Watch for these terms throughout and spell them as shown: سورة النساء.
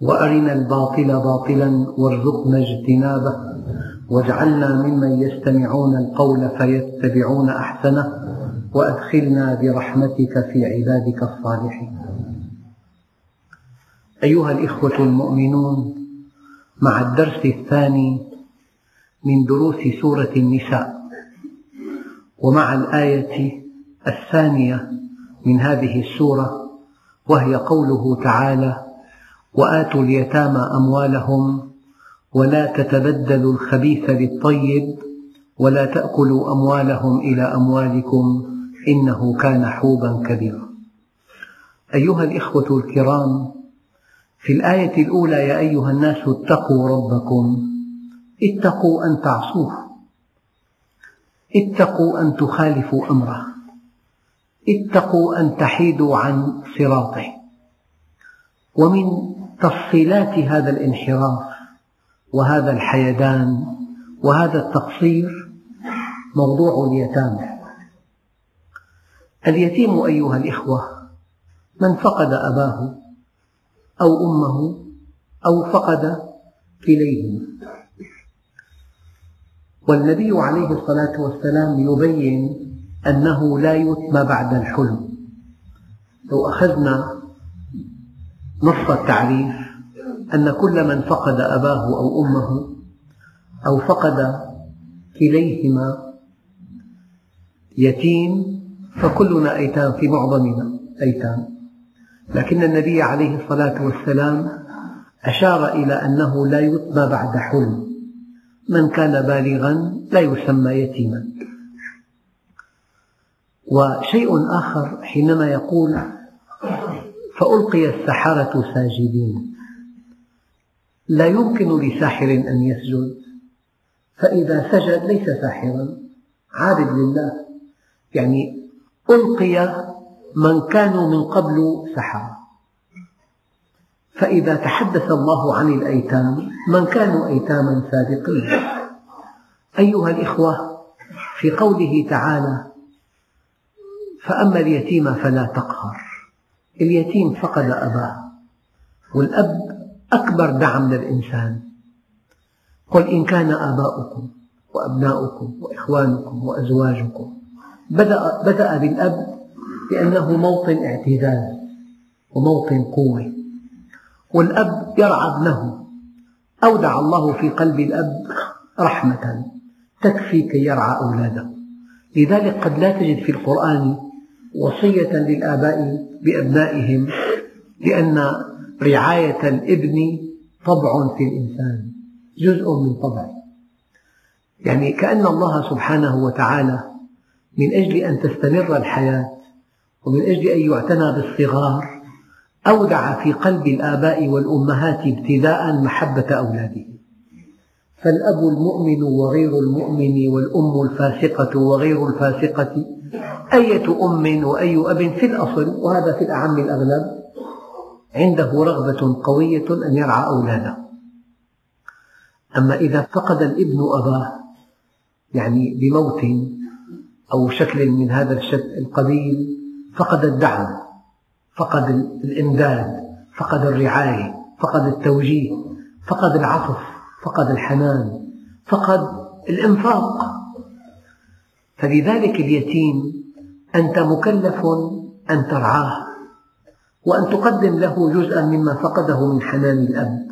وأرنا الباطل باطلا وارزقنا اجتنابه، واجعلنا ممن يستمعون القول فيتبعون أحسنه، وأدخلنا برحمتك في عبادك الصالحين. أيها الإخوة المؤمنون، مع الدرس الثاني من دروس سورة النساء، ومع الآية الثانية من هذه السورة، وهي قوله تعالى: وآتوا اليتامى أموالهم ولا تتبدلوا الخبيث بالطيب ولا تأكلوا أموالهم إلى أموالكم إنه كان حوبا كبيرا. أيها الإخوة الكرام، في الآية الأولى: يا أيها الناس اتقوا ربكم، اتقوا أن تعصوه، اتقوا أن تخالفوا أمره، اتقوا أن تحيدوا عن صراطه. ومن تفصيلات هذا الانحراف وهذا الحيدان وهذا التقصير موضوع اليتامى. اليتيم أيها الإخوة من فقد أباه أو أمه أو فقد كليهما. والنبي عليه الصلاة والسلام يبين أنه لا يتم بعد الحلم. لو أخذنا نص التعريف أن كل من فقد أباه أو أمه أو فقد كليهما يتيم، فكلنا أيتام، في معظمنا أيتام، لكن النبي عليه الصلاة والسلام أشار إلى أنه لا يتم بعد حلم. من كان بالغا لا يسمى يتيما. وشيء آخر حينما يقول: فألقي السحرة ساجدين، لا يمكن لساحر أن يسجد، فإذا سجد ليس ساحرا، عابد لله. يعني ألقي من كانوا من قبل سحرة. فإذا تحدث الله عن الأيتام، من كانوا أيتاما سابقين. أيها الإخوة، في قوله تعالى: فأما اليتيم فلا تقهر، اليتيم فقد أباه، والأب أكبر دعم للإنسان. قل إن كان آباؤكم وأبناؤكم وإخوانكم وأزواجكم، بدأ بالأب لأنه موطن اعتزاز وموطن قوة، والأب يرعى ابنه. أودع الله في قلب الأب رحمة تكفي كي يرعى أولاده. لذلك قد لا تجد في القرآن وصية للآباء بأبنائهم، لأن رعاية الابن طبع في الإنسان، جزء من طبعه. يعني كأن الله سبحانه وتعالى من أجل أن تستمر الحياة ومن أجل أن يعتنى بالصغار، أودع في قلب الآباء والأمهات ابتداء محبة أولاده. فالأب المؤمن وغير المؤمن، والأم الفاسقة وغير الفاسقة، أية أم وأي أب في الأصل، وهذا في الأعم الأغلب، عنده رغبة قوية أن يرعى أولاده. أما إذا فقد الابن أباه، يعني بموت أو شكل من هذا الشكل القبيل، فقد الدعم، فقد الإمداد، فقد الرعاية، فقد التوجيه، فقد العطف، فقد الحنان، فقد الإنفاق. فلذلك اليتيم أنت مكلف أن ترعاه، وأن تقدم له جزءا مما فقده من حنان الأب،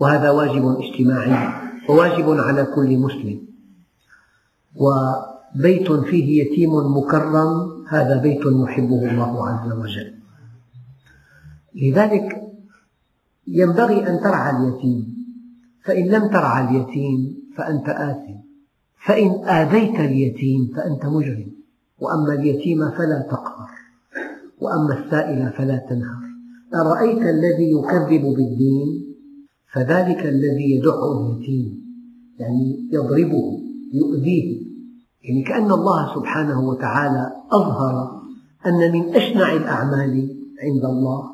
وهذا واجب اجتماعي وواجب على كل مسلم. وبيت فيه يتيم مكرم، هذا بيت يحبه الله عز وجل. لذلك ينبغي أن ترعى اليتيم، فإن لم ترعى اليتيم فأنت آثم، فإن آذيت اليتيم فأنت مجرم. وأما اليتيم فلا تقهر، وأما السائل فلا تنهر، أرأيت الذي يكذب بالدين فذلك الذي يدع اليتيم، يعني يضربه يؤذيه. يعني كأن الله سبحانه وتعالى أظهر أن من أشنع الأعمال عند الله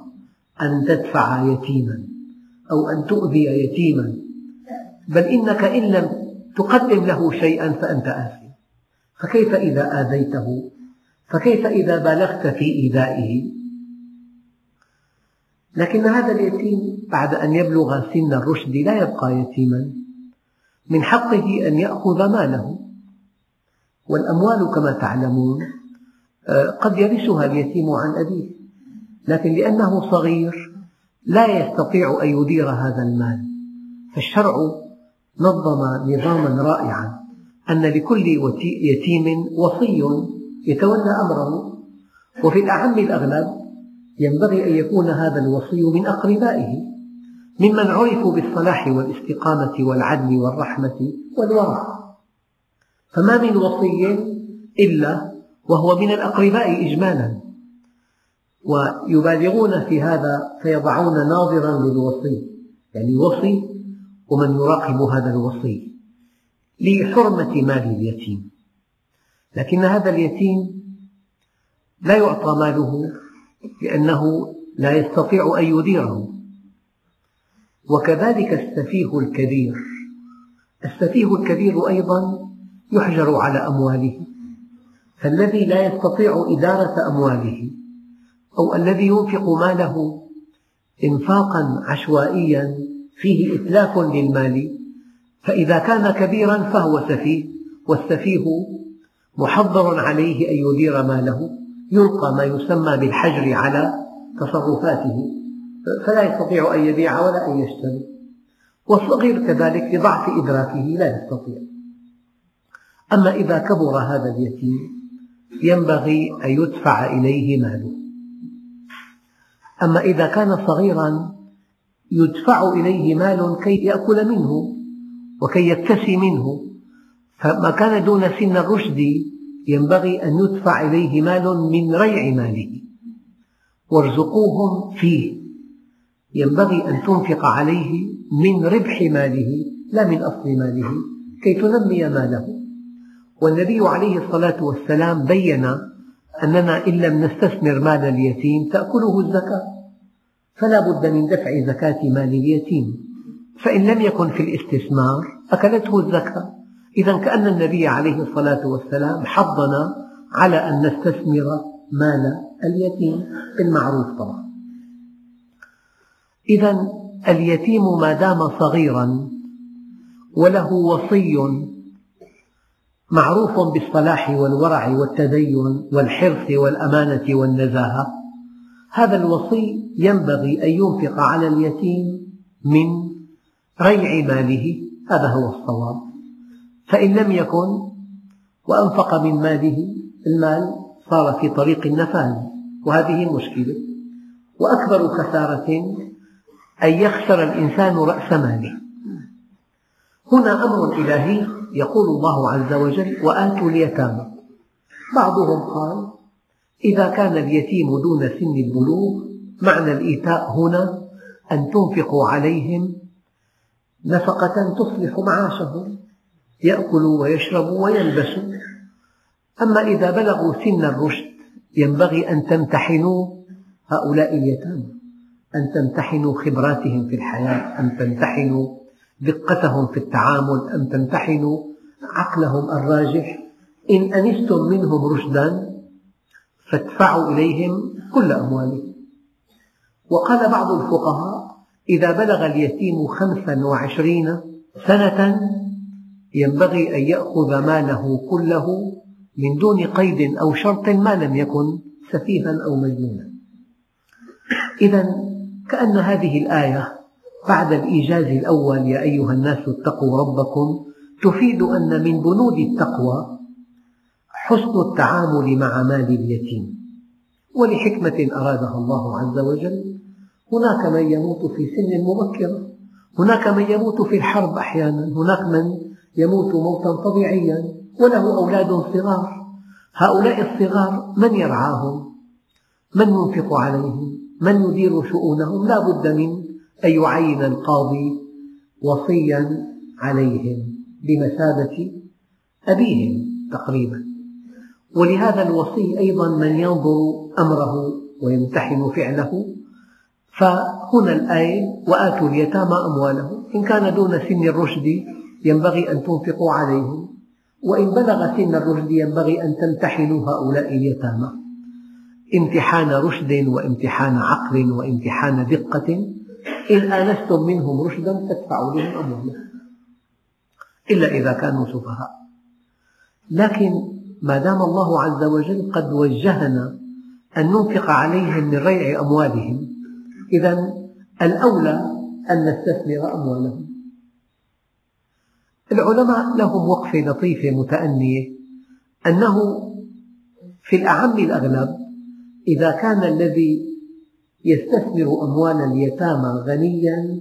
أن تدفع يتيما أو أن تؤذي يتيما، بل إنك إن لم تقدم له شيئا فأنت آثم، فكيف إذا آذيته؟ فكيف إذا بالغت في إيذائه؟ لكن هذا اليتيم بعد أن يبلغ سن الرشد لا يبقى يتيما، من حقه أن يأخذ ماله، والأموال كما تعلمون قد يرثها اليتيم عن أبيه، لكن لأنه صغير لا يستطيع أن يدير هذا المال. فالشرع نظم نظاما رائعا أن لكل يتيم وصي يتولى أمره، وفي الأعم الأغلب ينبغي أن يكون هذا الوصي من أقربائه، ممن عرفوا بالصلاح والاستقامة والعدل والرحمة والورع، فما من وصي إلا وهو من الأقرباء إجمالا. ويبالغون في هذا فيضعون ناظرا للوصي، يعني وصي ومن يراقب هذا الوصي لحرمة مال اليتيم. لكن هذا اليتيم لا يعطى ماله لأنه لا يستطيع أن يديره. وكذلك السفيه الكبير، السفيه الكبير أيضا يحجر على أمواله، فالذي لا يستطيع إدارة أمواله أو الذي ينفق ماله إنفاقا عشوائيا فيه إتلاف للمال، فإذا كان كبيرا فهو سفيه، والسفيه محضر عليه أن يدير ماله، يلقى ما يسمى بالحجر على تصرفاته، فلا يستطيع أن يبيع ولا أن يشتري. والصغير كذلك لضعف إدراكه لا يستطيع. أما إذا كبر هذا اليتيم ينبغي أن يدفع إليه ماله. أما إذا كان صغيرا يدفع إليه مال كي يأكل منه وكي يكتسي منه، فما كان دون سن الرشد ينبغي أن يدفع إليه مال من ريع ماله. وارزقوهم فيه، ينبغي أن تنفق عليه من ربح ماله لا من أصل ماله كي تنمي ماله. والنبي عليه الصلاة والسلام بين أننا إن لم نستثمر مال اليتيم تأكله الزكاة، فلا بد من دفع زكاة مال اليتيم، فإن لم يكن في الاستثمار أكلته الزكاة. إذا كأن النبي عليه الصلاة والسلام حضنا على أن نستثمر مال اليتيم بالمعروف طبعا. إذا اليتيم ما دام صغيرا وله وصي معروف بالصلاح والورع والتدين والحرص والأمانة والنزاهة، هذا الوصي ينبغي أن ينفق على اليتيم من ريع ماله، هذا هو الصواب. فإن لم يكن وأنفق من ماله، المال صار في طريق النفاذ، وهذه مشكلة. وأكبر خسارة أن يخسر الإنسان رأس ماله. هنا أمر إلهي يقول الله عز وجل وآتوا اليتامى. بعضهم قال إذا كان اليتيم دون سن البلوغ معنى الإيتاء هنا أن تنفقوا عليهم نفقة تصلح معاشهم، يأكلوا ويشربوا ويلبسوا. أما إذا بلغوا سن الرشد ينبغي أن تمتحنوا هؤلاء اليتامى، أن تمتحنوا خبراتهم في الحياة، أن تمتحنوا دقتهم في التعامل، أن تمتحنوا عقلهم الراجح. إن أنستم منهم رشدا فادفعوا إليهم كل أموالهم. وقال بعض الفقهاء إذا بلغ اليتيم 25 سنة ينبغي أن يأخذ ماله كله من دون قيد أو شرط ما لم يكن سفيها أو مجنونا. إذا كأن هذه الآية بعد الإيجاز الأول يا أيها الناس اتقوا ربكم تفيد أن من بنود التقوى حسن التعامل مع مال اليتيم، ولحكمة أرادها الله عز وجل. هناك من يموت في سن مبكرة، هناك من يموت في الحرب أحيانا، هناك من يموت موتا طبيعيا وله أولاد صغار. هؤلاء الصغار من يرعاهم؟ من ينفق عليهم؟ من يدير شؤونهم لا بد من أن يعين القاضي وصيا عليهم بمثابة أبيهم تقريبا. ولهذا الوصي أيضا من ينظر أمره ويمتحن فعله. فهنا الآية وآتوا اليتامى أموالهم إن كان دون سن الرشد ينبغي أن تنفقوا عليهم، وإن بلغ سن الرشد ينبغي أن تمتحنوا هؤلاء اليتامى امتحان رشد وامتحان عقل وامتحان دقة. إن آنستم منهم رشدا تدفعوا لهم أموالهم إلا إذا كانوا سفهاء. لكن ما دام الله عز وجل قد وجهنا أن ننفق عليهم من ريع أموالهم، إذا الأولى أن نستثمر أموالهم. العلماء لهم وقفة لطيفة متأنية، أنه في الأعم الأغلب إذا كان الذي يستثمر أموال اليتامى غنيا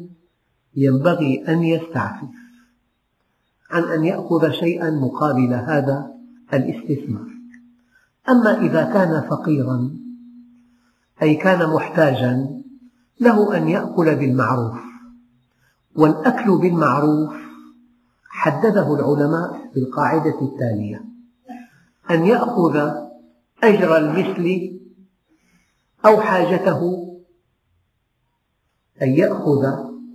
ينبغي أن يستعفف عن أن يأخذ شيئا مقابل هذا الاستثمار. أما إذا كان فقيرا أي كان محتاجا له أن يأكل بالمعروف، والأكل بالمعروف حدده العلماء بالقاعدة التالية: أن يأخذ أجر المثل أو حاجته، أن يأخذ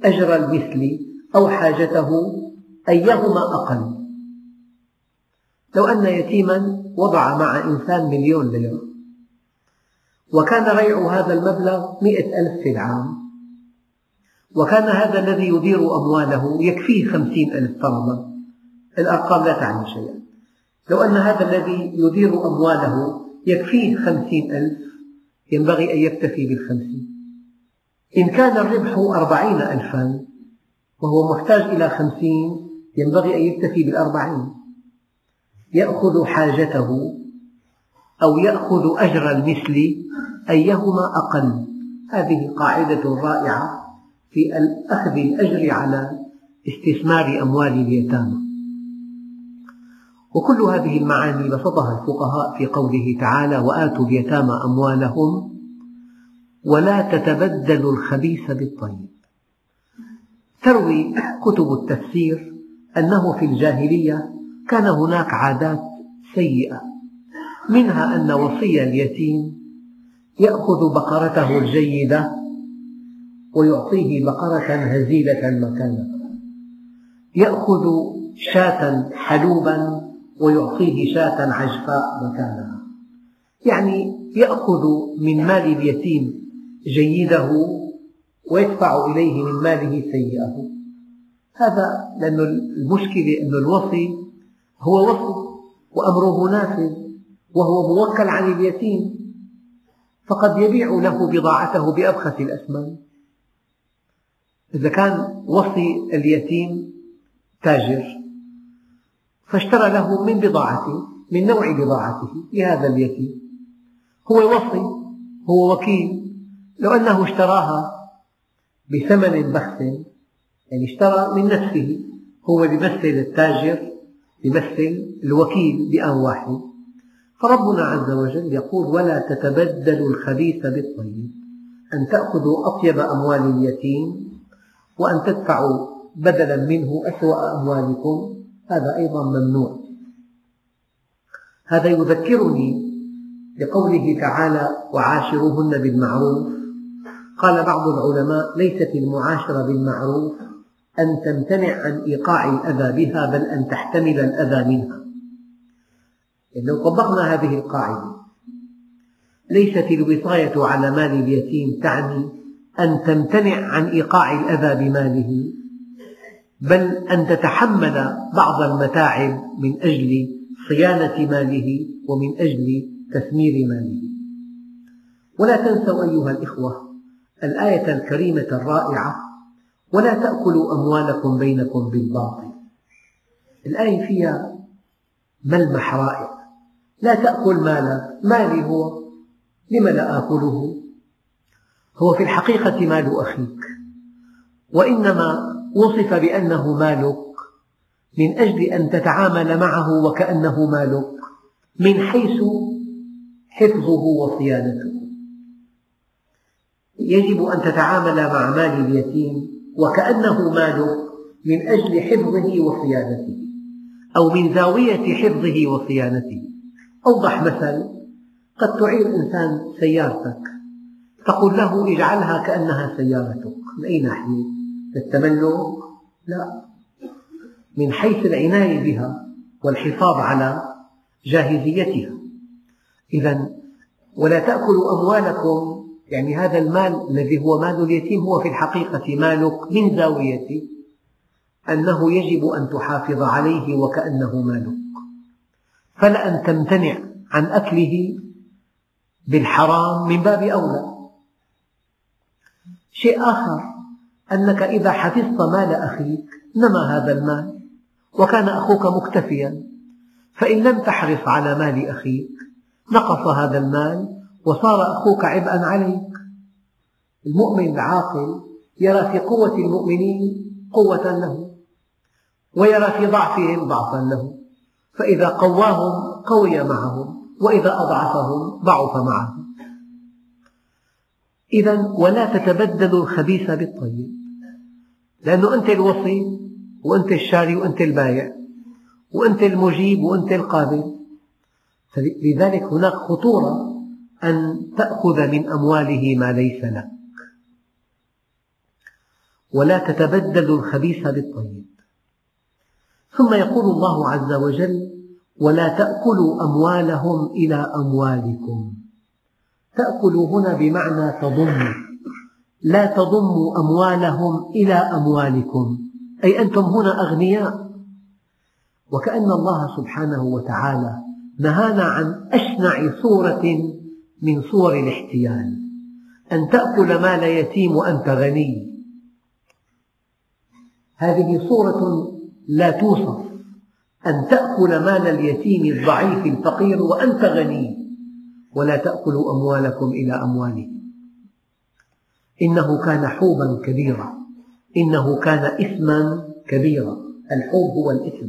أجر المثل أو حاجته أيهما أقل. لو أن يتيما وضع مع إنسان 1,000,000 ليرة وكان ريع هذا المبلغ 100,000 في العام، وكان هذا الذي يدير أمواله يكفيه 50,000 طربا، الأرقام لا تعني شيئا. لو أن هذا الذي يدير أمواله يكفيه 50,000 ينبغي أن يكتفي بال50. إن كان الربح 40,000 وهو محتاج إلى 50 ينبغي أن يكتفي بال40. يأخذ حاجته أو يأخذ أجر المثل أيهما أقل. هذه قاعدة رائعة في أخذ الأجر على استثمار أموال اليتامى. وكل هذه المعاني بسطها الفقهاء في قوله تعالى وآتوا اليتامى أموالهم ولا تتبدلوا الخبيث بالطيب. تروي كتب التفسير أنه في الجاهلية كان هناك عادات سيئة، منها أن وصي اليتيم يأخذ بقرته الجيدة ويعطيه بقرة هزيلة مكانها، يأخذ شاة حلوبا ويعطيه شاة عجفاء مكانها. يعني يأخذ من مال اليتيم جيده ويدفع إليه من ماله سيئه. هذا لأن المشكلة أن الوصي هو وصي وأمره نافذ وهو موكل عن اليتيم، فقد يبيع له بضاعته بأبخس الأثمان. إذا كان وصي اليتيم تاجر فاشترى له من بضاعته من نوع بضاعته لهذا اليتيم، هو وصي هو وكيل. لو أنه اشتراها بثمن بخس، يعني اشترى من نفسه، هو بيمثل التاجر بيمثل الوكيل بأن واحد. فربنا عز وجل يقول ولا تتبدلوا الخبيث بالطيب، أن تأخذوا أطيب أموال اليتيم وأن تدفعوا بدلا منه أسوأ أموالكم، هذا أيضا ممنوع. هذا يذكرني بقوله تعالى وعاشروهن بالمعروف. قال بعض العلماء ليست المعاشرة بالمعروف أن تمتنع عن إيقاع الأذى بها، بل أن تحتمل الأذى منها. لو طبقنا هذه القاعدة ليست الوصاية على مال اليتيم تعني أن تمتنع عن إيقاع الأذى بماله، بل أن تتحمل بعض المتاعب من أجل صيانة ماله ومن أجل تثمير ماله. ولا تنسوا أيها الإخوة الآية الكريمة الرائعة ولا تأكلوا أموالكم بينكم بالباطل. الآية فيها ملمح رائع: لا تأكل مالي هو، لم لا آكله؟ هو في الحقيقة مال أخيك، وإنما وصف بأنه مالك من أجل أن تتعامل معه وكأنه مالك من حيث حفظه وصيانته. يجب أن تتعامل مع مال اليتيم وكأنه مالك من أجل حفظه وصيانته، أو من زاوية حفظه وصيانته. أوضح مثل: قد تعير إنسان سيارتك تقول له اجعلها كأنها سيارتك. من أي ناحية؟ التملك؟ لا، من حيث العناية بها والحفاظ على جاهزيتها. إذا ولا تأكلوا أموالكم، يعني هذا المال الذي هو مال اليتيم هو في الحقيقة مالك من زاوية أنه يجب أن تحافظ عليه وكأنه مالك، فلا أن تمتنع عن أكله بالحرام من باب أولى. شيء آخر أنك إذا حفظت مال أخيك، نما هذا المال وكان أخوك مكتفيا، فإن لم تحرص على مال أخيك نقص هذا المال وصار أخوك عبئا عليك. المؤمن العاقل يرى في قوة المؤمنين قوة له، ويرى في ضعفهم ضعفا له، فإذا قواهم قوي معهم، وإذا أضعفهم ضعف معهم. إذا ولا تتبدل الخبيث بالطيب، لأنه أنت الوصي وأنت الشاري وأنت البائع وأنت المجيب وأنت القابل، لذلك هناك خطورة أن تأخذ من أمواله ما ليس لك. ولا تتبدل الخبيث بالطيب. ثم يقول الله عز وجل: ولا تأكلوا أموالهم إلى أموالكم. تأكل هنا بمعنى تضم، لا تضموا أموالهم إلى أموالكم، أي أنتم هنا أغنياء. وكأن الله سبحانه وتعالى نهانا عن أشنع صورة من صور الاحتيال، أن تأكل مال يتيم وأنت غني. هذه صورة لا توصف، أن تأكل مال اليتيم الضعيف الفقير وأنت غني. ولا تأكلوا أموالكم إلى أموالهم، إنه كان حوبا كبيرا، إنه كان إثما كبيرا. الحوب هو الإثم،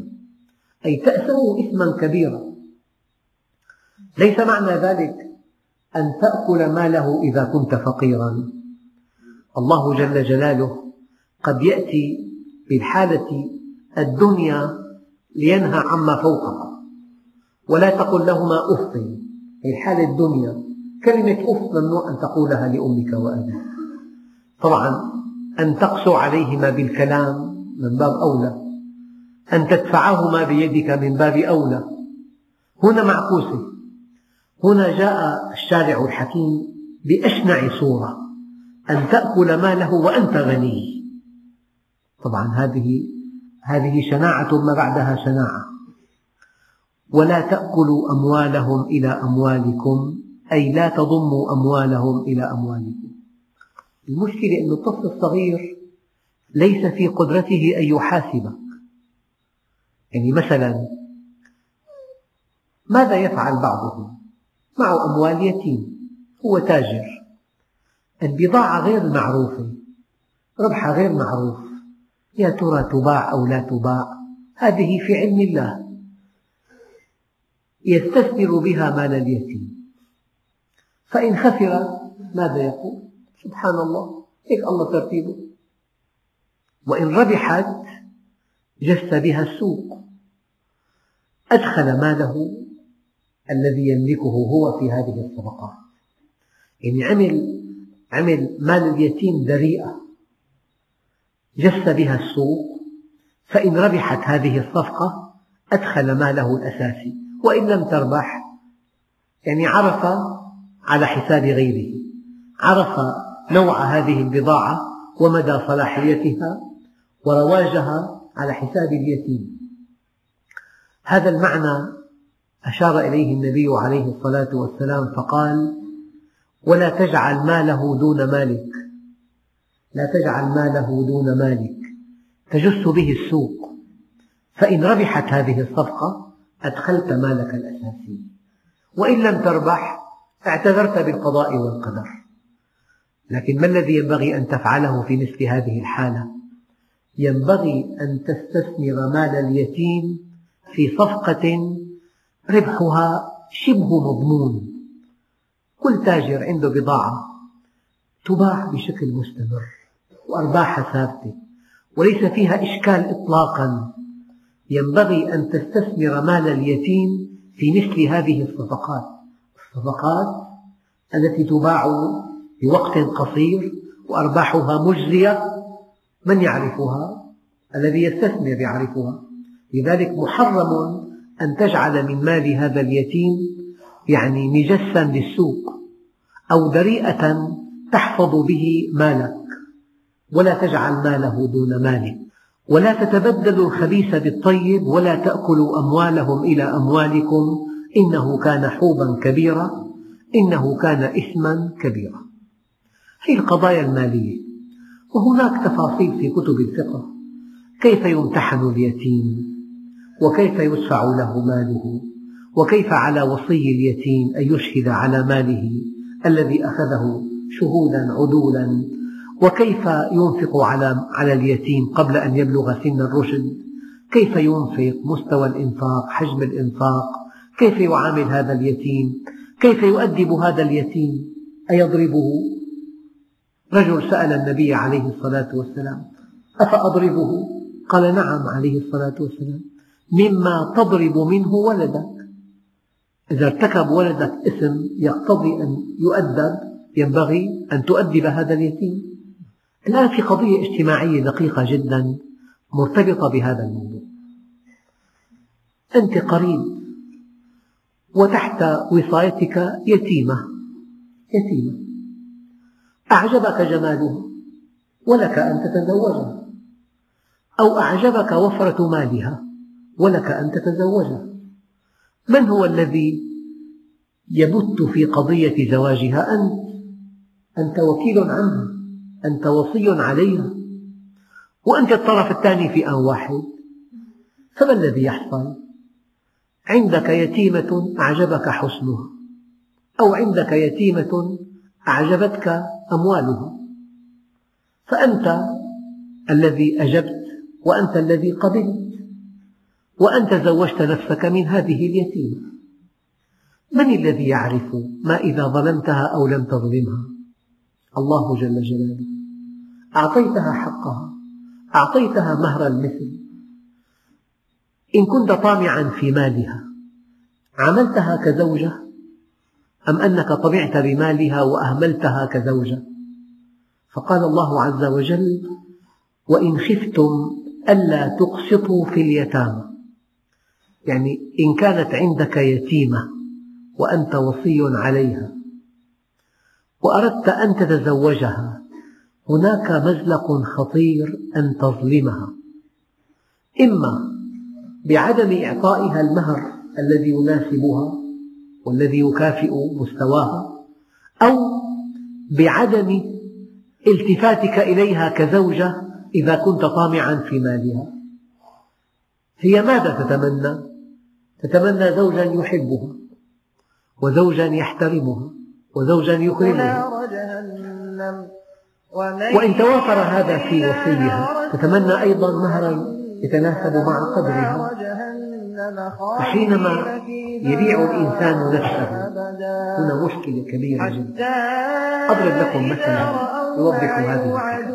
أي تأسوا إثما كبيرا. ليس معنى ذلك أن تأكل ماله إذا كنت فقيرا. الله جل جلاله قد يأتي بالحالة الدنيا لينهى عما فوقها، ولا تقل لهما أف. في حال الدنيا كلمة أف ممنوع أن تقولها لأمك وأبيك، طبعا أن تقسو عليهما بالكلام من باب أولى، أن تدفعهما بيدك من باب أولى. هنا معكوسة، هنا جاء الشارع الحكيم بأشنع صورة، أن تأكل ماله وأنت غني. طبعا هذه شناعة ما بعدها شناعة. ولا تأكلوا أموالهم إلى أموالكم، أي لا تضموا أموالهم إلى أموالكم. المشكلة أن الطفل الصغير ليس في قدرته أن يحاسبك. يعني مثلا ماذا يفعل بعضهم؟ معه أموال يتيم، هو تاجر، البضاعة غير معروفة، ربحها غير معروف، يا ترى تباع أو لا تباع؟ هذه في علم الله، يستثمر بها مال اليتيم. فإن خسر ماذا يقول؟ سبحان الله، هيك الله ترتيبه. وإن ربحت جس بها السوق، أدخل ماله الذي يملكه هو في هذه الصفقات. يعني عمل مال اليتيم دريئة جس بها السوق، فإن ربحت هذه الصفقة أدخل ماله الأساسي، وإن لم تربح يعني عرف على حساب غيره، عرف نوع هذه البضاعة ومدى صلاحيتها ورواجها على حساب اليتيم. هذا المعنى أشار إليه النبي عليه الصلاة والسلام فقال: ولا تجعل ماله دون مالك، لا تجعل ماله دون مالك تجس به السوق، فإن ربحت هذه الصفقة أدخلت مالك الأساسي، وإن لم تربح اعتذرت بالقضاء والقدر. لكن ما الذي ينبغي أن تفعله في مثل هذه الحالة؟ ينبغي أن تستثمر مال اليتيم في صفقة ربحها شبه مضمون. كل تاجر عنده بضاعة تباع بشكل مستمر وأرباحها ثابتة وليس فيها إشكال إطلاقا. ينبغي أن تستثمر مال اليتيم في مثل هذه الصفقات، الصفقات التي تباع بوقت قصير وأرباحها مجزية. من يعرفها؟ الذي يستثمر يعرفها. لذلك محرم أن تجعل من مال هذا اليتيم يعني مجسا للسوق أو دريئة تحفظ به مالك، ولا تجعل ماله دون مالك، ولا تتبدل الخبيث بالطيب، ولا تأكلوا أموالهم إلى أموالكم إنه كان حوبا كبيرا، إنه كان إثما كبيرا. هذه القضايا المالية. وهناك تفاصيل في كتب الفقه كيف يمتحن اليتيم، وكيف يدفع له ماله، وكيف على وصي اليتيم أن يشهد على ماله الذي أخذه شهودا عدولا، وكيف ينفق على اليتيم قبل أن يبلغ سن الرشد، كيف ينفق، مستوى الإنفاق، حجم الإنفاق، كيف يعامل هذا اليتيم، كيف يؤدب هذا اليتيم، أيضربه؟ رجل سأل النبي عليه الصلاة والسلام أفأضربه؟ قال نعم عليه الصلاة والسلام. مما تضرب منه ولدك، إذا ارتكب ولدك إثم يقتضي أن يؤدب ينبغي أن تؤدب هذا اليتيم. الآن في قضية اجتماعية دقيقة جدا مرتبطة بهذا الموضوع. أنت قريب وتحت وصايتك يتيمة أعجبك جمالها ولك أن تتزوجها، أو أعجبك وفرة مالها ولك أن تتزوجها. من هو الذي يبت في قضية زواجها؟ أنت وكيل عنها، أنت وصي عليها، وأنت الطرف الثاني في آن واحد. فما الذي يحصل؟ عندك يتيمة أعجبك حسنها، أو عندك يتيمة أعجبتك أموالها، فأنت الذي أجبت وأنت الذي قبلت، وأنت زوجت نفسك من هذه اليتيمة. من الذي يعرف ما إذا ظلمتها أو لم تظلمها؟ الله جل جلاله. أعطيتها حقها، أعطيتها مهر المثل. إن كنت طامعا في مالها عملتها كزوجة، أم أنك طمعت بمالها وأهملتها كزوجة؟ فقال الله عز وجل وإن خفتم ألا تقسطوا في اليتامى. يعني إن كانت عندك يتيمة وأنت وصي عليها وأردت أن تتزوجها، هناك مزلق خطير أن تظلمها، إما بعدم إعطائها المهر الذي يناسبها والذي يكافئ مستواها، أو بعدم التفاتك إليها كزوجة إذا كنت طامعا في مالها. هي ماذا تتمنى؟ تتمنى زوجا يحبها، وزوجا يحترمها، وزوجا يكرمها. وإن توافر هذا في وصيها تتمنى أيضا مهرا يتناسب مع قدرها. فحينما يبيع الإنسان نفسه هنا مشكلة كبيرة جدا. أضرب لكم مثلا يوضح هذه الفكرة.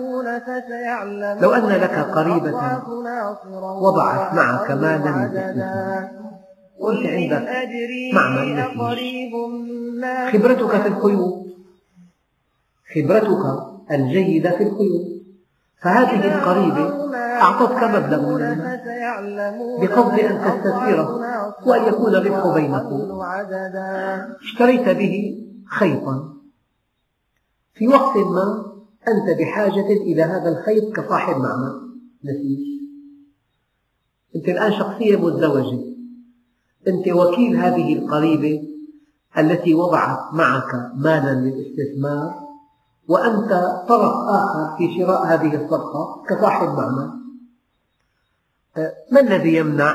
لو أن لك قريبة وضعت معك مالا يستثمر، وأنت عندك معمل نتيج، خبرتك في القيود، خبرتك الجيدة في القيود، فهذه القريبة أعطتك مبلغ منها بقصد أن تستثمره وأن يكون الربح بينكم. اشتريت به خيطا، في وقت ما أنت بحاجة إلى هذا الخيط كصاحب معمل نسيج. أنت الآن شخصية متزوجة، أنت وكيل هذه القريبة التي وضعت معك مالا للاستثمار، وأنت طرف آخر في شراء هذه الصفقة كصاحب معمل. ما الذي يمنع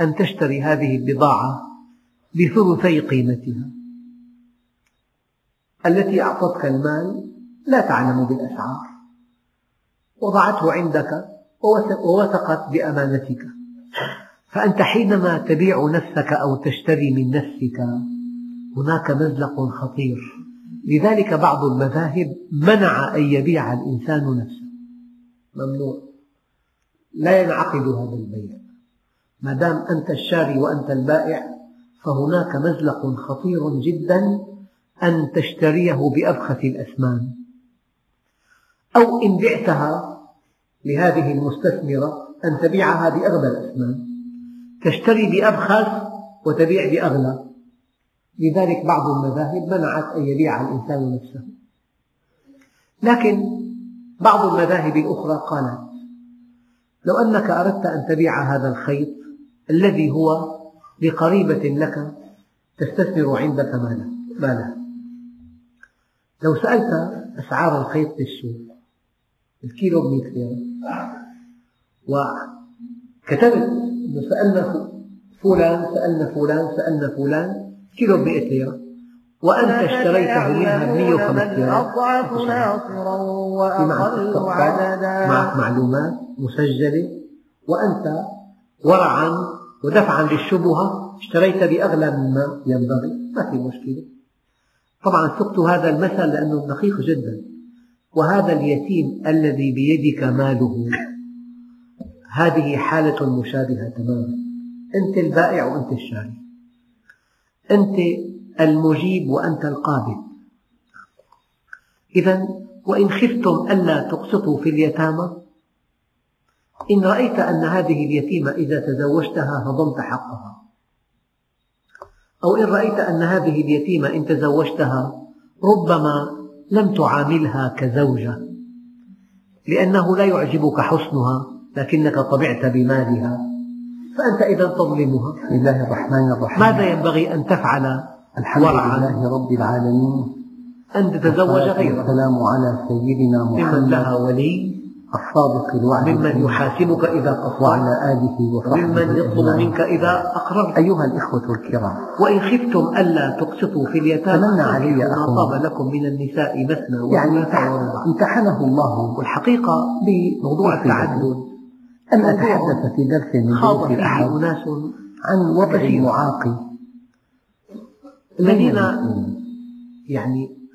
أن تشتري هذه البضاعة بثلثي قيمتها؟ التي أعطتك المال لا تعلم بالأسعار، وضعته عندك ووثقت بأمانتك، فأنت حينما تبيع نفسك أو تشتري من نفسك هناك مزلق خطير لذلك بعض المذاهب منع أن يبيع الإنسان نفسه، ممنوع، لا ينعقد هذا البيع ما دام أنت الشاري وأنت البائع، فهناك مزلق خطير جدا أن تشتريه بأبخس الأثمان، أو إن بعتها لهذه المستثمرة أن تبيعها بأغلى الأثمان، تشتري بأبخس وتبيع بأغلى. لذلك بعض المذاهب منعت أن يبيع الإنسان نفسه، لكن بعض المذاهب الأخرى قالت لو أنك أردت أن تبيع هذا الخيط الذي هو لقريبة لك تستثمر عندك مالا، لو سألت أسعار الخيط في السوق الكيلو ب100 ليرة وكتبت سألنا فلان سألنا فلان سألنا فلان كيلو ب100 ليرة وأنت اشتريته منها ب105 ليرة، سمعت استقطاع، معك معلومات مسجلة، وأنت ورعا ودفعا للشبهة اشتريت بأغلى مما ينبغي، ما في مشكلة. طبعا سقت هذا المثل لأنه دقيق جدا. وهذا اليتيم الذي بيدك ماله، هذه حالة مشابهة تماما، أنت البائع وأنت الشاري، أنت المجيب وأنت القابل. إذا وإن خفتم ألا تقسطوا في اليتامى، إن رأيت أن هذه اليتيمة إذا تزوجتها هضمت حقها، أو إن رأيت أن هذه اليتيمة إن تزوجتها ربما لم تعاملها كزوجة لأنه لا يعجبك حسنها لكنك طبعت بمالها، فأنت إذا تظلمها. بسم الله الرحمن الرحيم. ماذا ينبغي أن تفعل؟ الحمد لله رب العالمين، أن تتزوج غيره. السلام على سيدنا محمد الصادق الوعد، ممن يحاسبك إذا قصرت، وعلى آله وصحبه، ممن يطلب منك إذا أقررت. أيها الإخوة الكرام، وإن خفتم ألا تقسطوا في اليتامى فما طاب لكم من النساء مثنى وثلاث ورباع. امتحنه الله والحقيقة بموضوع التعدد. أنا أتحدث في درس من الأحد عن وضع المعاقي الذين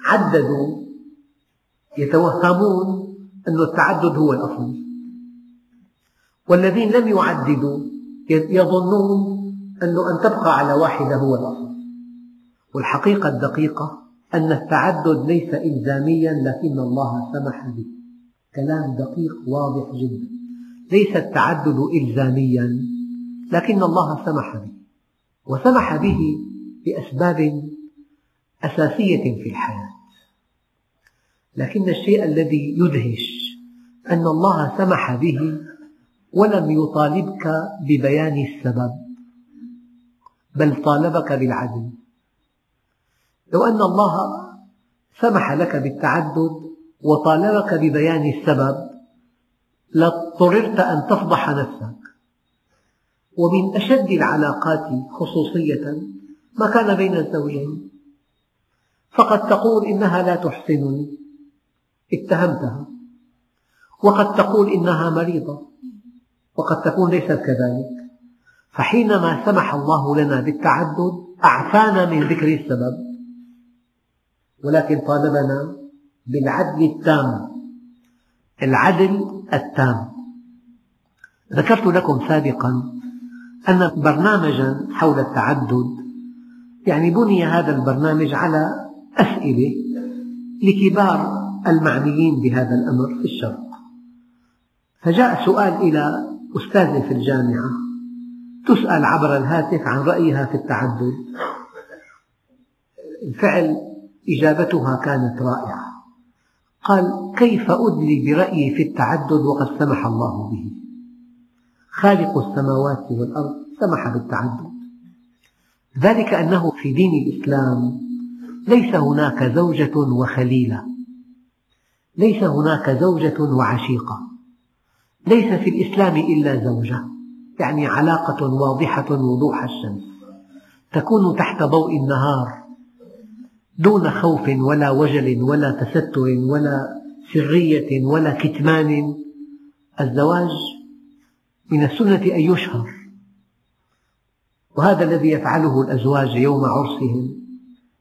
عددوا، يتوهمون أن التعدد هو الأصل، والذين لم يعددوا يظنون أن تبقى على واحدة هو الأصل. والحقيقة الدقيقة أن التعدد ليس إلزاميا، لكن الله سمح به. كلام دقيق واضح جدا. ليس التعدد إلزاميا، لكن الله سمح به، وسمح به لأسباب أساسية في الحياة. لكن الشيء الذي يدهش أن الله سمح به ولم يطالبك ببيان السبب، بل طالبك بالعدل. لو أن الله سمح لك بالتعدد وطالبك ببيان السبب لاضطررت أن تفضح نفسك. ومن أشد العلاقات خصوصية ما كان بين الزوجين، فقد تقول إنها لا تحسنني، اتهمتها، وقد تقول إنها مريضة، وقد تكون ليست كذلك. فحينما سمح الله لنا بالتعدد أعفانا من ذكر السبب، ولكن طالبنا بالعدل التام. العدل التام. ذكرت لكم سابقا أن برنامجا حول التعدد بني هذا البرنامج على أسئلة لكبار المعنيين بهذا الأمر في الشرق. فجاء سؤال إلى أستاذة في الجامعة تسأل عبر الهاتف عن رأيها في التعدد. الفعل إجابتها كانت رائعة. قال: كيف أدلي برأيي في التعدد وقد سمح الله به؟ خالق السماوات والأرض سمح بالتعدد. ذلك أنه في دين الإسلام ليس هناك زوجة وخليلة، ليس هناك زوجة وعشيقة، ليس في الإسلام إلا زوجة، علاقة واضحة وضوح الشمس، تكون تحت ضوء النهار دون خوف ولا وجل ولا تستر ولا سرية ولا كتمان. الزواج من السنة أن يشهر، وهذا الذي يفعله الأزواج يوم عرسهم،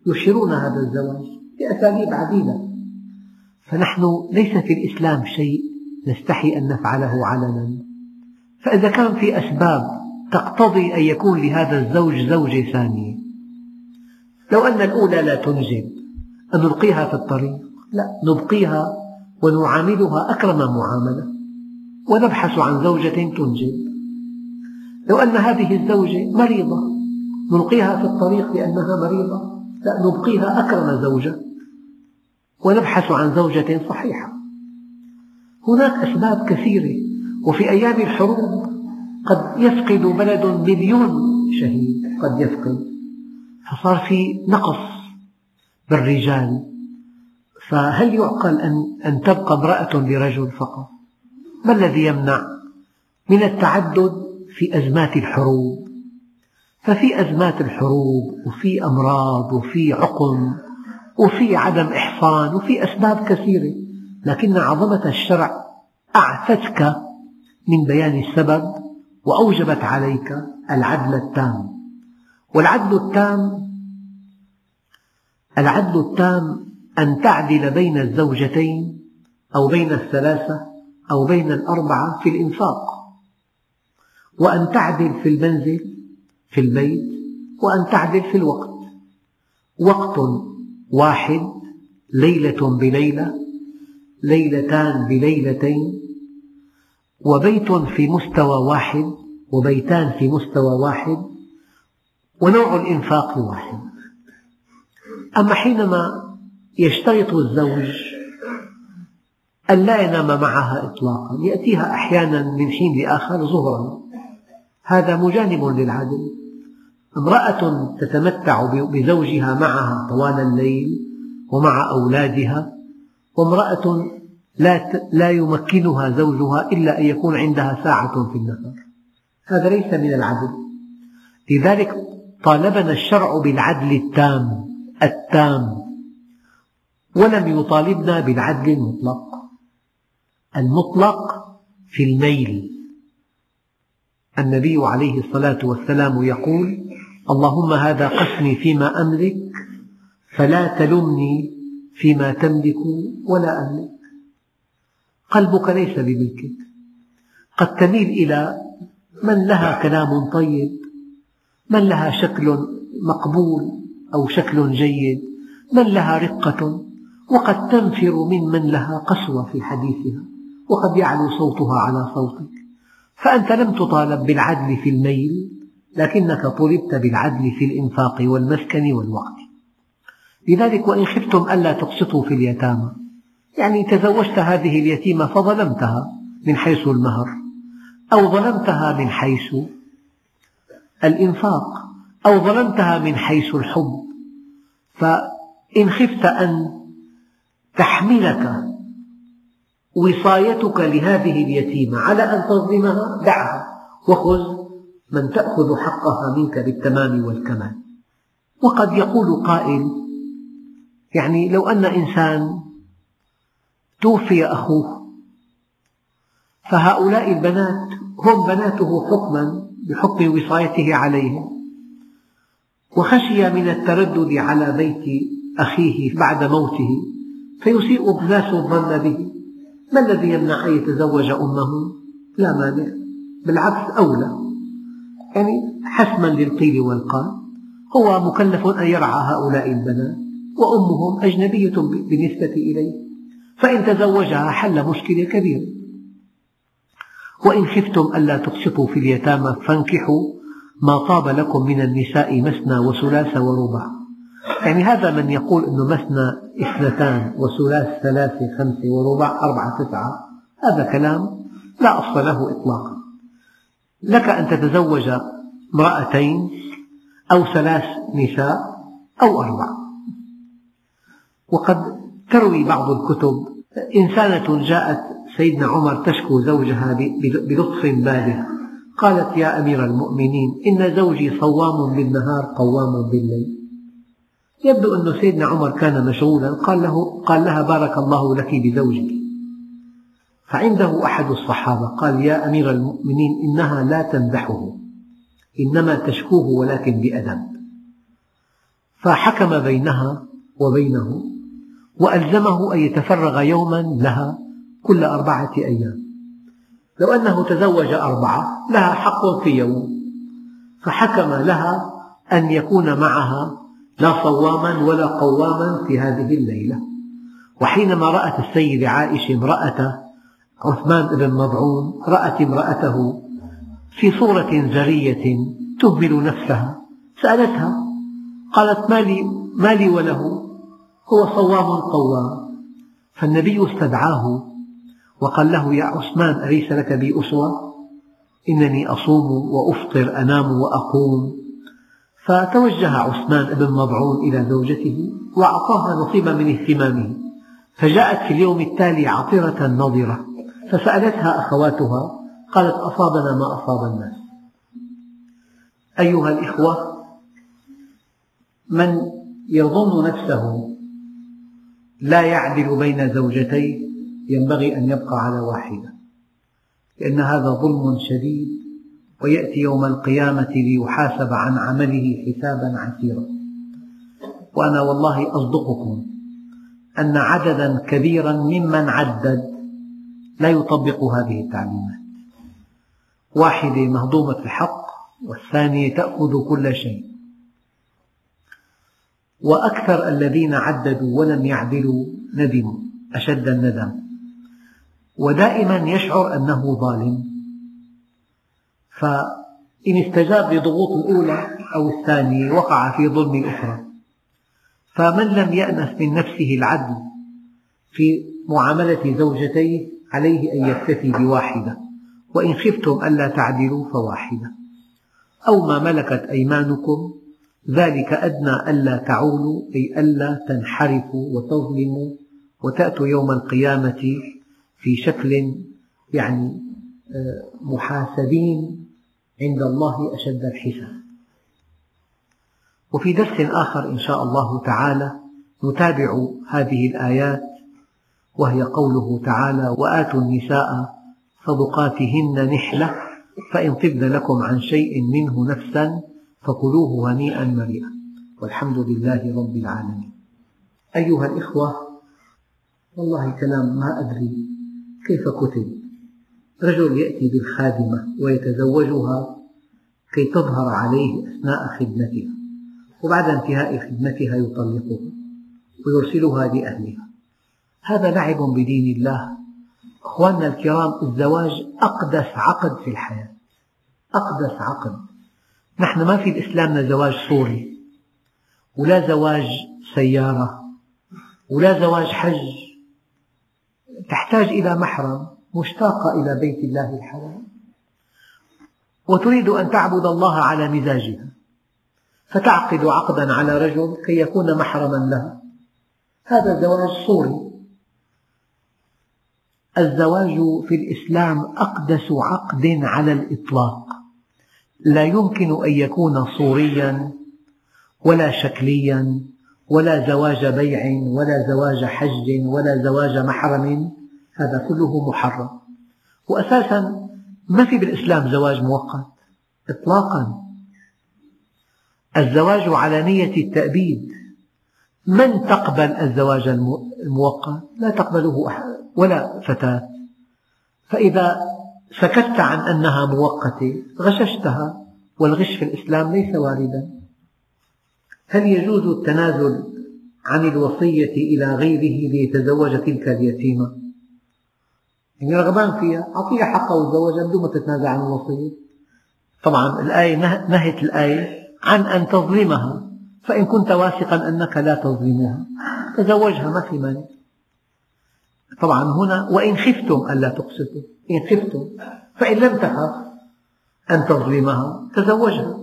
يشهرون هذا الزواج بأساليب عديدة. فنحن ليس في الإسلام شيء نستحي أن نفعله علنا، فإذا كان في أسباب تقتضي أن يكون لهذا الزوج زوجة ثانية، لو أن الأولى لا تنجب أن نلقيها في الطريق، لا، نبقيها ونعاملها أكرم معاملة ونبحث عن زوجة تنجب. لو أن هذه الزوجة مريضة نلقيها في الطريق لأنها مريضة، لا، نبقيها أكرم زوجة ونبحث عن زوجة صحيحة. هناك أسباب كثيرة، وفي أيام الحروب قد يفقد بلد 1,000,000 شهيد، قد يفقد، فصار في نقص بالرجال. فهل يعقل أن تبقى امرأة لرجل فقط؟ ما الذي يمنع من التعدد في أزمات الحروب؟ ففي أزمات الحروب وفي أمراض وفي عقم وفي عدم إحصان وفي أسباب كثيرة، لكن عظمة الشرع أعفتك من بيان السبب وأوجبت عليك العدل التام. والعدل التام، العدل التام أن تعدل بين الزوجتين أو بين الثلاثة أو بين الأربعة في الإنفاق، وأن تعدل في المنزل في البيت، وأن تعدل في الوقت، وقت واحد، ليلة بليلة، ليلتان بليلتين، وبيت في مستوى واحد وبيتان في مستوى واحد، ونوع الإنفاق واحد. أما حينما يشترط الزوج ألا ينام معها إطلاقا، يأتيها أحيانا من حين لآخر ظهرا، هذا مجانب للعدل. امرأة تتمتع بزوجها معها طوال الليل ومع أولادها، وامرأة لا يمكنها زوجها إلا أن يكون عندها ساعة في النهار، هذا ليس من العدل. لذلك طالبنا الشرع بالعدل التام التام، ولم يطالبنا بالعدل المطلق. المطلق في الميل، النبي عليه الصلاة والسلام يقول: اللهم هذا قسمي فيما أملك فلا تلمني فيما تملك ولا أملك. قلبك ليس بملكك، قد تميل إلى من لها كلام طيب، من لها شكل مقبول أو شكل جيد، من لها رقة، وقد تنفر من لها قسوة في حديثها، وقد يعلو صوتها على صوتك. فأنت لم تطالب بالعدل في الميل، لكنك طلبت بالعدل في الإنفاق والمسكن والوقت. لذلك وإن خفتم ألا تقسطوا في اليتامى، يعني تزوجت هذه اليتيمة فظلمتها من حيث المهر، أو ظلمتها من حيث الإنفاق، أو ظلمتها من حيث الحب، فإن خفت أن تحملك وصايتك لهذه اليتيمة على أن تظلمها، دعها وخذ من تأخذ حقها منك بالتمام والكمال. وقد يقول قائل: يعني لو أن إنسان توفي أخوه، فهؤلاء البنات هم بناته حكما بحكم وصايته عليهم، وخشي من التردد على بيت أخيه بعد موته فيسيء الناس الظن به، ما الذي يمنع أن يتزوج أمه؟ لا مانع، بالعكس أولى، يعني حسما للقيل والقال. هو مكلف أن يرعى هؤلاء البنات، وأمهم أجنبية بالنسبة إليه، فإن تزوجها حل مشكلة كبيرة. وإن خفتم ألا تقسطوا في اليتامى فانكحوا ما طاب لكم من النساء مثنى وثلاث ورباع، يعني هذا من يقول أنه مثنى 2 وثلاث 3 5 ورباع 4 9، هذا كلام لا أصل له إطلاقا. لك أن تتزوج امرأتين أو 3 نساء أو 4. وقد تروي بعض الكتب إنسانة جاءت سيدنا عمر تشكو زوجها بلطف بالغ، قالت: يا أمير المؤمنين، إن زوجي صوام بالنهار قوام بالليل. يبدو أن سيدنا عمر كان مشغولا، قال لها: بارك الله لك بزوجك. فعنده أحد الصحابة قال: يا أمير المؤمنين، إنها لا تمدحه، إنما تشكوه ولكن بأدب. فحكم بينها وبينه وألزمه أن يتفرغ يوما لها كل 4 أيام. لو أنه تزوج 4 لها حق في يوم، فحكم لها أن يكون معها لا صواما ولا قواما في هذه الليلة. وحينما رأت السيدة عائشة امرأة عثمان بن مضعون، رأت امرأته في صورة جرية تهمل نفسها، سألتها قالت ما لي وله، هو صوام قوام. فالنبي استدعاه وقال له يا عثمان أليس لك بي أسوة؟ إنني أصوم وأفطر، أنام وأقوم. فتوجه عثمان بن مضعون إلى زوجته وأعطاها نصيبا من اهتمامه. فجاءت في اليوم التالي عطرة نضرة، فسألتها أخواتها قالت أصابنا ما أصاب الناس. أيها الإخوة، من يظن نفسه لا يعدل بين زوجتيه ينبغي أن يبقى على واحدة، لأن هذا ظلم شديد، ويأتي يوم القيامة ليحاسب عن عمله حسابا عسيرا. وأنا والله أصدقكم أن عددا كبيرا ممن عدد لا يطبق هذه التعليمات. واحدة مهضومة الحق، والثانية تأخذ كل شيء. وأكثر الذين عددوا ولم يعدلوا ندموا أشد الندم، ودائما يشعر أنه ظالم. فإن استجاب لضغوط الأولى أو الثانية وقع في ظلم الأخرى. فمن لم يأنف من نفسه العدل في معاملة زوجتيه عليه أن يكتفي بواحدة، وإن خفتم ألا تعدلوا فواحدة أو ما ملكت أيمانكم، ذلك أدنى ألا تعولوا، أي ألا تنحرفوا وتظلموا وتأتوا يوم القيامة في شكل يعني محاسبين عند الله أشد الحساب. وفي درس آخر إن شاء الله تعالى نتابع هذه الآيات، وهي قوله تعالى وآتوا النساء صدقاتهن نحلة فإن طبن لكم عن شيء منه نفسا فكلوه هنيئا مريئا والحمد لله رب العالمين. أيها الإخوة، والله كلام ما أدري كيف كتب. رجل يأتي بالخادمة ويتزوجها كي تظهر عليه أثناء خدمتها، وبعد انتهاء خدمتها يطلقها ويرسلها لأهلها. هذا لعب بدين الله. أخواننا الكرام، الزواج أقدس عقد في الحياة، أقدس عقد. نحن ما في الإسلام زواج صوري، ولا زواج سيارة، ولا زواج حج. تحتاج إلى محرم، مشتاقة إلى بيت الله الحرام، وتريد أن تعبد الله على مزاجها، فتعقد عقدا على رجل كي يكون محرما لها. هذا زواج صوري. الزواج في الإسلام أقدس عقد على الإطلاق، لا يمكن أن يكون صوريا ولا شكليا ولا زواج بيع ولا زواج حج ولا زواج محرم، هذا كله محرم. وأساسا ما في بالإسلام زواج مؤقت إطلاقا. الزواج على نية التأبيد. من تقبل الزواج المؤقت؟ لا تقبله ولا فتاة. فإذا سكت عن أنها مؤقتة غششتها، والغش في الإسلام ليس واردا. هل يجوز التنازل عن الوصية إلى غيره ليتزوج تلك اليتيمة؟ يعني رغبان فيها، أعطيها حقها وتزوجها بدون ما تتنازل عن الوصية. طبعا الآية نهت الآية عن أن تظلمها، فإن كنت واثقا أنك لا تظلمها تزوجها، ما في مانع. طبعا هنا وإن خفتم ألا تقسطوا، إن خفتم، فإن لم تخف أن تظلمها تزوجها.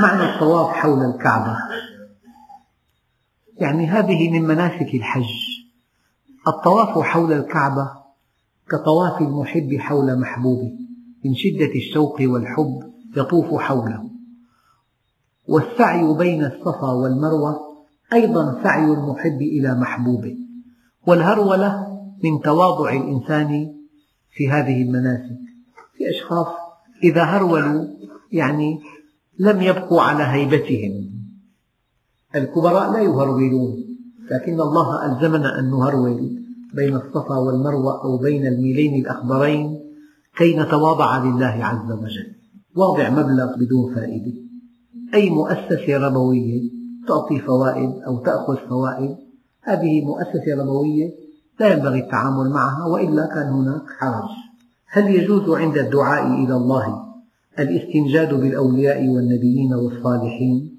معنى الطواف حول الكعبة، يعني هذه من مناسك الحج. الطواف حول الكعبة كطواف المحب حول محبوبه، من شدة الشوق والحب يطوف حوله. والسعي بين الصفا والمروة أيضا سعي المحب إلى محبوبه. والهرولة من تواضع الإنسان في هذه المناسك. في أشخاص إذا هرولوا يعني لم يبقوا على هيبتهم. الكبراء لا يهرولون، لكن الله ألزمنا أن نهرول بين الصفا والمروة أو بين الميلين الأخضرين كي نتواضع لله عز وجل. واضع مبلغ بدون فائدة، أي مؤسسة ربوية تعطي فوائد أو تأخذ فوائد هذه مؤسسة ربوية لا ينبغي التعامل معها، وإلا كان هناك حرج. هل يجوز عند الدعاء إلى الله الاستنجاد بالأولياء والنبيين والصالحين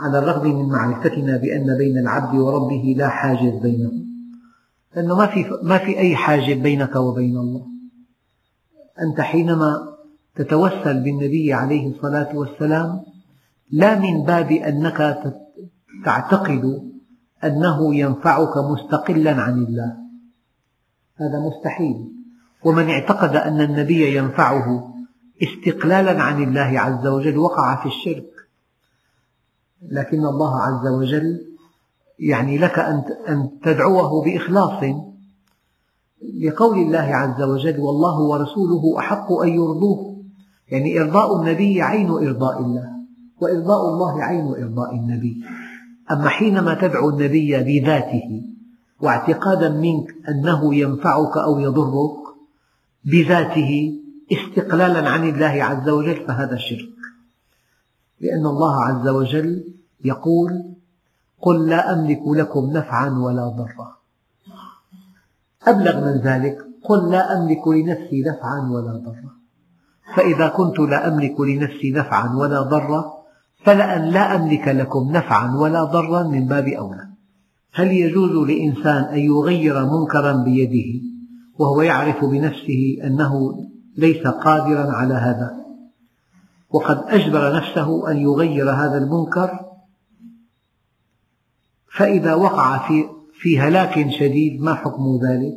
على الرغم من معرفتنا بأن بين العبد وربه لا حاجز بينهم؟ لأنه ما في أي حاجب بينك وبين الله. أنت حينما تتوسل بالنبي عليه الصلاة والسلام لا من باب أنك تعتقد أنه ينفعك مستقلا عن الله، هذا مستحيل. ومن اعتقد أن النبي ينفعه استقلالا عن الله عز وجل وقع في الشرك. لكن الله عز وجل يعني لك أن تدعوه بإخلاص، لقول الله عز وجل والله ورسوله أحق أن يرضوه، يعني إرضاء النبي عين إرضاء الله، وإرضاء الله عين إرضاء النبي. أما حينما تدعو النبي بذاته واعتقادا منك أنه ينفعك أو يضرك بذاته استقلالا عن الله عز وجل فهذا شرك، لأن الله عز وجل يقول قل لا أملك لكم نفعا ولا ضرا. أبلغ من ذلك، قل لا أملك لنفسي نفعا ولا ضرا، فإذا كنت لا أملك لنفسي نفعا ولا ضرا فلأن لا أملك لكم نفعا ولا ضرا من باب أولى. هل يجوز لإنسان أن يغير منكرا بيده وهو يعرف بنفسه أنه ليس قادرا على هذا وقد أجبر نفسه أن يغير هذا المنكر، فإذا وقع في هلاك شديد ما حكم ذلك؟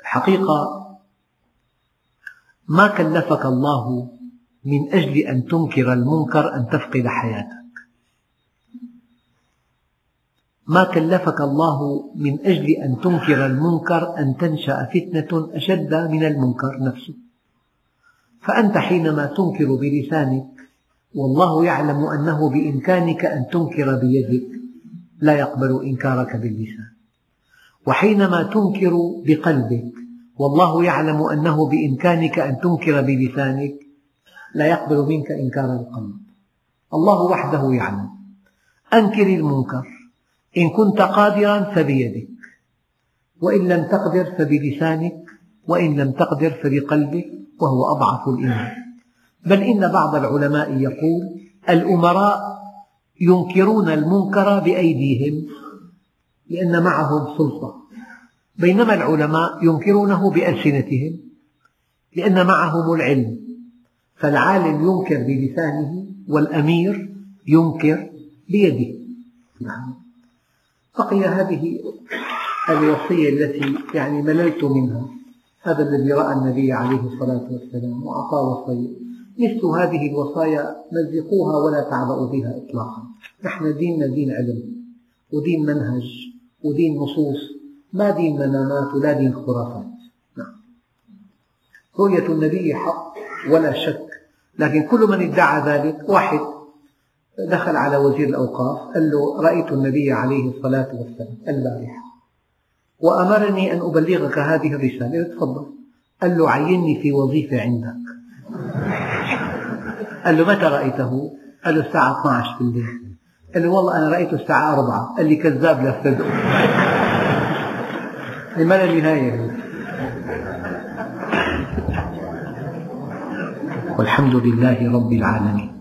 الحقيقة ما كلفك الله من أجل أن تنكر المنكر أن تفقد حياتك، ما كلفك الله من أجل أن تنكر المنكر أن تنشأ فتنة أشد من المنكر نفسه. فأنت حينما تنكر بلسانك والله يعلم أنه بإمكانك أن تنكر بيدك لا يقبل إنكارك باللسان، وحينما تنكر بقلبك والله يعلم أنه بإمكانك أن تنكر بلسانك لا يقبل منك إنكار القلب. الله وحده يعلم. أنكر المنكر، إن كنت قادرا فبيدك، وإن لم تقدر فبلسانك، وإن لم تقدر فبقلبك، وهو أضعف الإيمان. بل إن بعض العلماء يقول الأمراء ينكرون المنكر بأيديهم لأن معهم سلطة، بينما العلماء ينكرونه بألسنتهم لأن معهم العلم. فالعالم ينكر بلسانه والأمير ينكر بيده. بقي هذه الوصية التي يعني مللت منها، هذا الذي رأى النبي عليه الصلاة والسلام وأعطاه وصية. مثل هذه الوصايا مزقوها ولا تعبأوا بها إطلاقا. نحن ديننا دين علم ودين منهج ودين نصوص، ما دين منامات ولا دين خرافات. رؤية النبي حق ولا شك، لكن كل من ادعى ذلك، واحد دخل على وزير الأوقاف قال له رأيت النبي عليه الصلاة والسلام البارحة وأمرني أن أبلغك هذه الرسالة، تفضل. قال له عيني في وظيفة عندك. قال له متى رأيته؟ قال له الساعة 12 بالليل. قال له والله أنا رأيته الساعة 4. قال لي كذاب لا تصدقه. لماذا النهاية؟ والحمد لله رب العالمين.